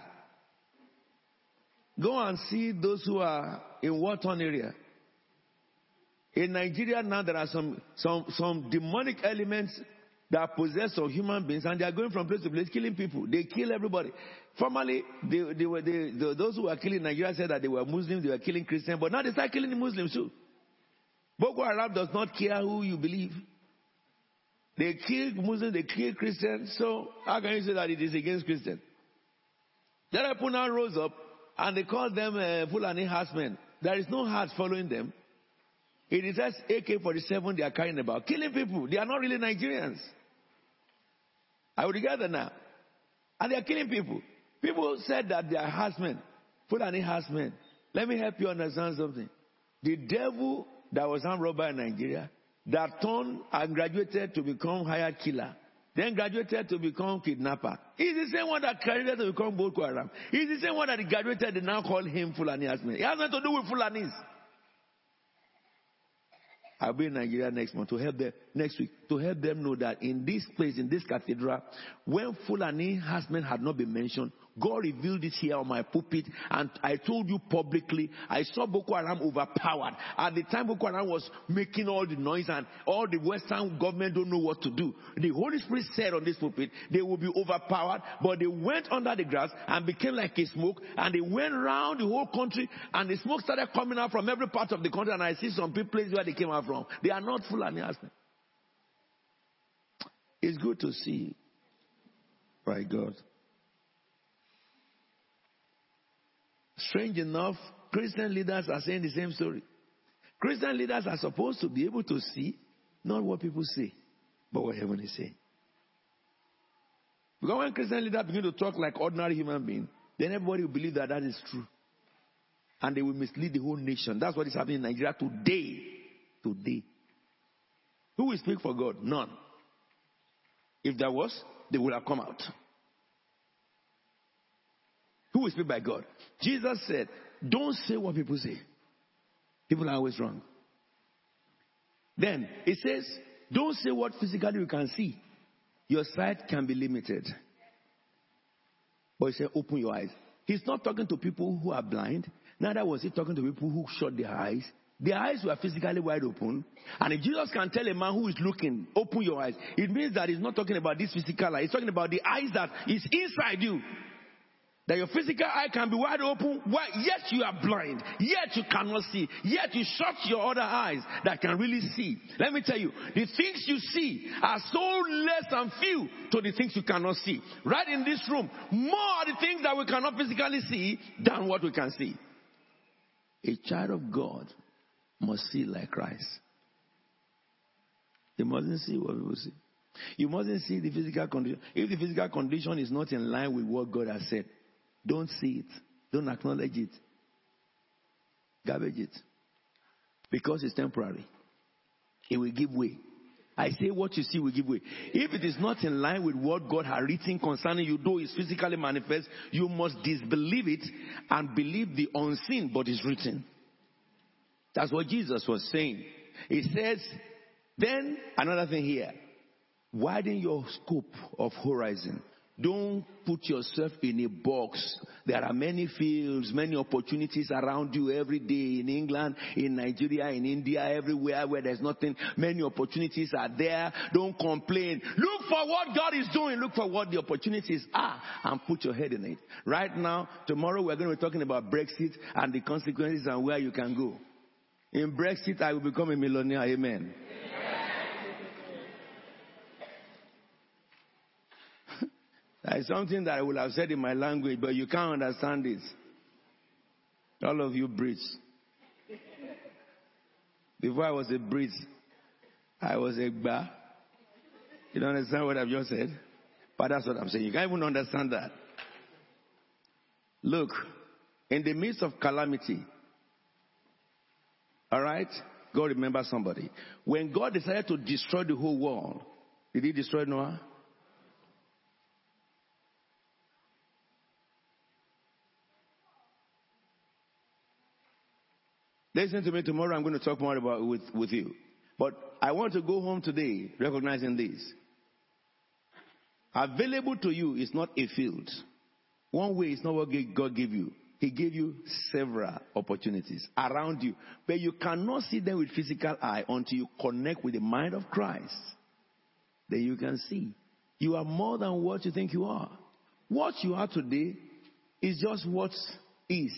go and see those who are in war-torn area. In Nigeria now, there are some demonic elements that possess some human beings, and they are going from place to place killing people. They kill everybody. Formerly, those who were killing Nigeria said that they were Muslims, they were killing Christians, but now they start killing the Muslims too. Boko Haram does not care who you believe. They kill Muslims, they kill Christians, so how can you say that it is against Christians? Then I put now rose up, and they call them Fulani herdsmen. There is no herds following them. It is just AK-47 they are carrying about. Killing people. They are not really Nigerians. I would gather now. And they are killing people. People said that they are herdsmen. Fulani herdsmen. Let me help you understand something. The devil that was armed robber in Nigeria, that turned and graduated to become hired killer, then graduated to become kidnapper. He's the same one that graduated to become Boko Haram. He's the same one that graduated and now call him Fulani herdsmen. It has nothing to do with Fulanis. I'll be in Nigeria next month to help them, next week, to help them know that in this place, in this cathedral, when Fulani herdsmen had not been mentioned, God revealed this here on my pulpit, and I told you publicly, I saw Boko Haram overpowered. At the time Boko Haram was making all the noise and all the Western government don't know what to do, the Holy Spirit said on this pulpit, they will be overpowered, but they went under the grass and became like a smoke, and they went around the whole country, and the smoke started coming out from every part of the country, and I see some places where they came out from. They are not Fulani herdsmen. It's good to see. By God. Strange enough, Christian leaders are saying the same story. Christian leaders are supposed to be able to see not what people say, but what heaven is saying. Because when Christian leaders begin to talk like ordinary human beings, then everybody will believe that that is true. And they will mislead the whole nation. That's what is happening in Nigeria today. Today. Who will speak for God? None. If there was, they would have come out. Who will speak by God? Jesus said, don't say what people say. People are always wrong. Then, it says, don't say what physically you can see. Your sight can be limited. But he said, open your eyes. He's not talking to people who are blind. Neither was he talking to people who shut their eyes. Their eyes were physically wide open. And if Jesus can tell a man who is looking, open your eyes, it means that he's not talking about this physical eye. He's talking about the eyes that is inside you. That your physical eye can be wide open, yet you are blind, yet you cannot see, yet you shut your other eyes that can really see. Let me tell you, the things you see are so less and few to the things you cannot see. Right in this room, more are the things that we cannot physically see than what we can see. A child of God must see like Christ. They mustn't see what people see. You mustn't see the physical condition. If the physical condition is not in line with what God has said, don't see it. Don't acknowledge it. Garbage it. Because it's temporary. It will give way. I say what you see will give way. If it is not in line with what God has written concerning you, though it's physically manifest, you must disbelieve it and believe the unseen, but it's written. That's what Jesus was saying. He says, then another thing here. Widen your scope of horizon. Don't put yourself in a box. There are many fields, many opportunities around you every day in England, in Nigeria, in India, everywhere where there's nothing. Many opportunities are there. Don't complain. Look for what God is doing. Look for what the opportunities are and put your head in it. Right now, tomorrow we're going to be talking about Brexit and the consequences and where you can go. In Brexit, I will become a millionaire. Amen. That is something that I would have said in my language, but you can't understand it. All of you Brits. Before I was a Brit, I was a Ba. You don't understand what I've just said? But that's what I'm saying. You can't even understand that. Look, in the midst of calamity, all right, God remembers somebody. When God decided to destroy the whole world, did he destroy Noah? Listen to me, tomorrow I'm going to talk more about with you. But I want to go home today recognizing this. Available to you is not a field. One way is not what God gave you. He gave you several opportunities around you. But you cannot see them with physical eye until you connect with the mind of Christ. Then you can see. You are more than what you think you are. What you are today is just what is.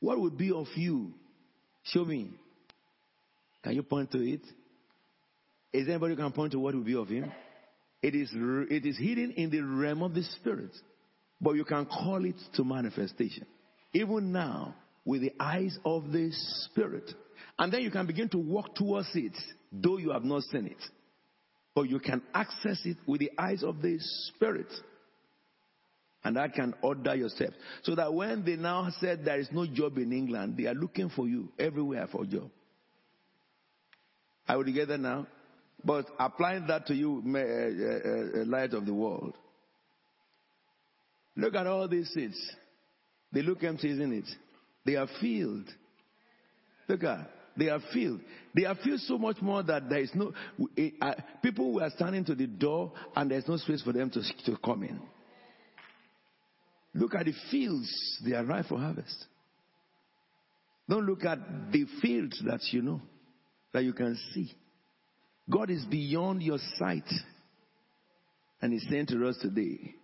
What will be of you? Show me. Can you point to it? Is anybody can point to what will be of him? It is hidden in the realm of the spirit. But you can call it to manifestation. Even now, with the eyes of the spirit. And then you can begin to walk towards it, though you have not seen it. But you can access it with the eyes of the spirit. And that can order your steps. So that when they now said there is no job in England, they are looking for you everywhere for a job. Are we together now? But applying that to you, light of the world. Look at all these seats. They look empty, isn't it? They are filled. Look at, they are filled. They are filled so much more that there is no, people were standing to the door and there's no space for them to come in. Look at the fields, they are ripe for harvest. Don't look at the fields that you know, that you can see. God is beyond your sight. And he's saying to us today,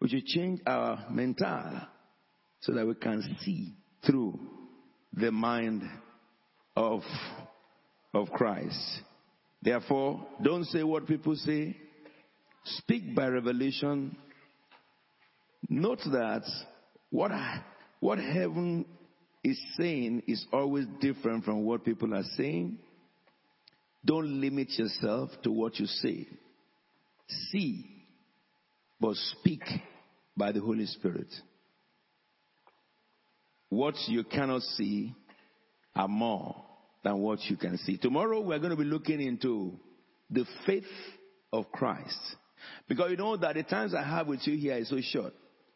we should change our mental so that we can see through the mind of Christ. Therefore, don't say what people say. Speak by revelation. Note that what heaven is saying is always different from what people are saying. Don't limit yourself to what you say. See, but speak by the Holy Spirit. What you cannot see are more than what you can see. Tomorrow we're going to be looking into the faith of Christ. Because you know that the times I have with you here is so short.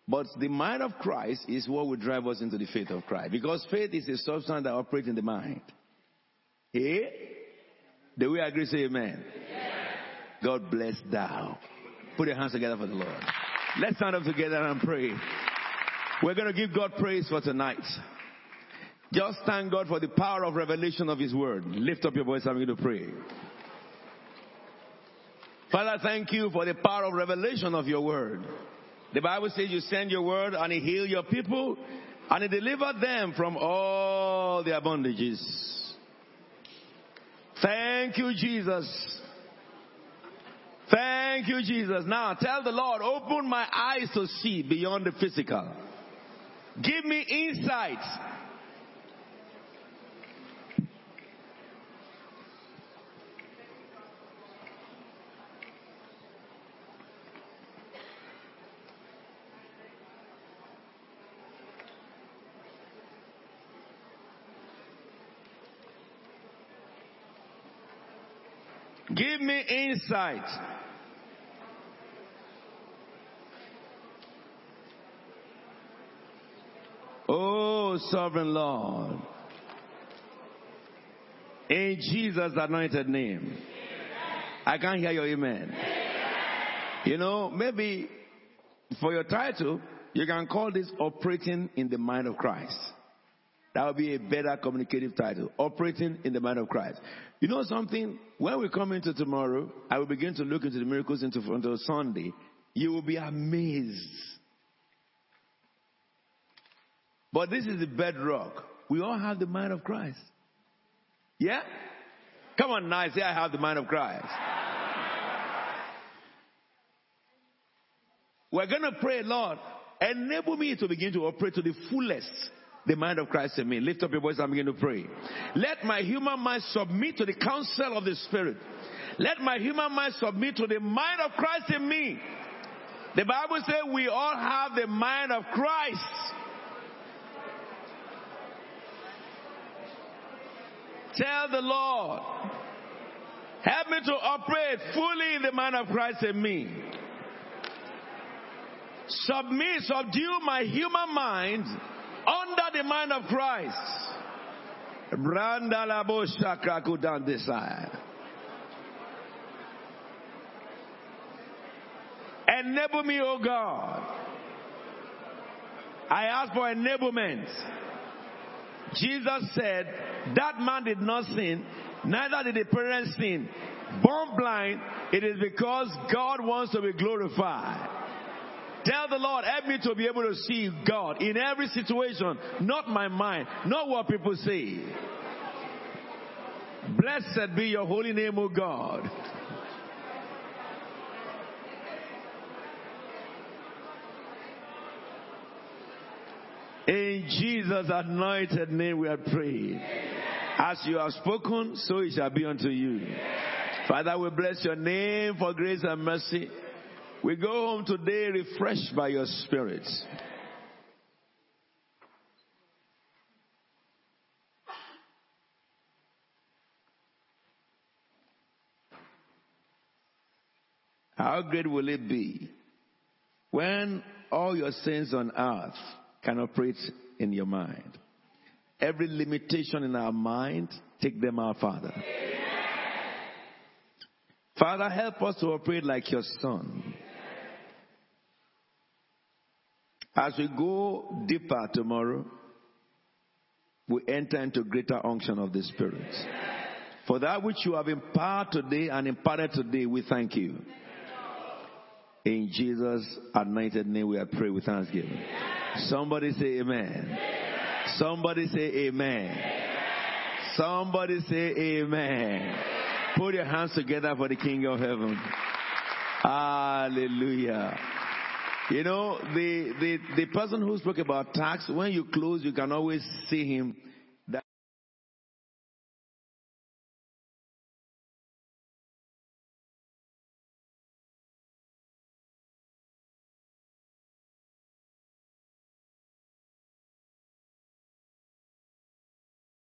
But the mind of Christ is what will drive us into the faith of Christ. Because faith is a substance that operates in the mind. Eh? Do we agree? Say amen. Amen. God bless thou. Put your hands together for the Lord. Let's stand up together and pray. We're going to give God praise for tonight. Just thank God for the power of revelation of His Word. Lift up your voice and we're going to pray. Father, thank you for the power of revelation of your Word. The Bible says you send your Word and it heals your people and it delivers them from all their bondages. Thank you, Jesus. Thank you, Jesus. Now tell the Lord, open my eyes to see beyond the physical. Give me insight. Give me insight. Oh, sovereign Lord. In Jesus' anointed name. I can't hear your amen. You know, maybe for your title, you can call this Operating in the Mind of Christ. That would be a better communicative title. Operating in the Mind of Christ. You know something? When we come into tomorrow, I will begin to look into the miracles until Sunday. You will be amazed. But this is the bedrock. We all have the mind of Christ. Yeah? Come on now, say I have the mind of Christ. We're going to pray, Lord, enable me to begin to operate to the fullest. The mind of Christ in me. Lift up your voice and begin to pray. Let my human mind submit to the counsel of the Spirit. Let my human mind submit to the mind of Christ in me. The Bible says we all have the mind of Christ. Tell the Lord, help me to operate fully in the mind of Christ in me. Subdue my human mind under the mind of Christ. Branda la bosha krakudan desire. Enable me, O God. I ask for enablement. Jesus said, that man did not sin, neither did the parents sin. Born blind, it is because God wants to be glorified. Tell the Lord, help me to be able to see God in every situation, not my mind, not what people say. Blessed be your holy name, O God. In Jesus' anointed name we are praying. As you have spoken, so it shall be unto you. Father, we bless your name for grace and mercy. We go home today refreshed by your Spirit. How great will it be when all your sins on earth can operate in your mind? Every limitation in our mind, take them out, Father. Father, help us to operate like your Son. As we go deeper tomorrow, we enter into greater unction of the Spirit. For that which you have empowered today and imparted today, we thank you. In Jesus' anointed name we pray with thanksgiving. Somebody say amen. Somebody say amen. Somebody say amen. Put your hands together for the King of Heaven. Hallelujah. You know, the person who spoke about tax, when you close, you can always see him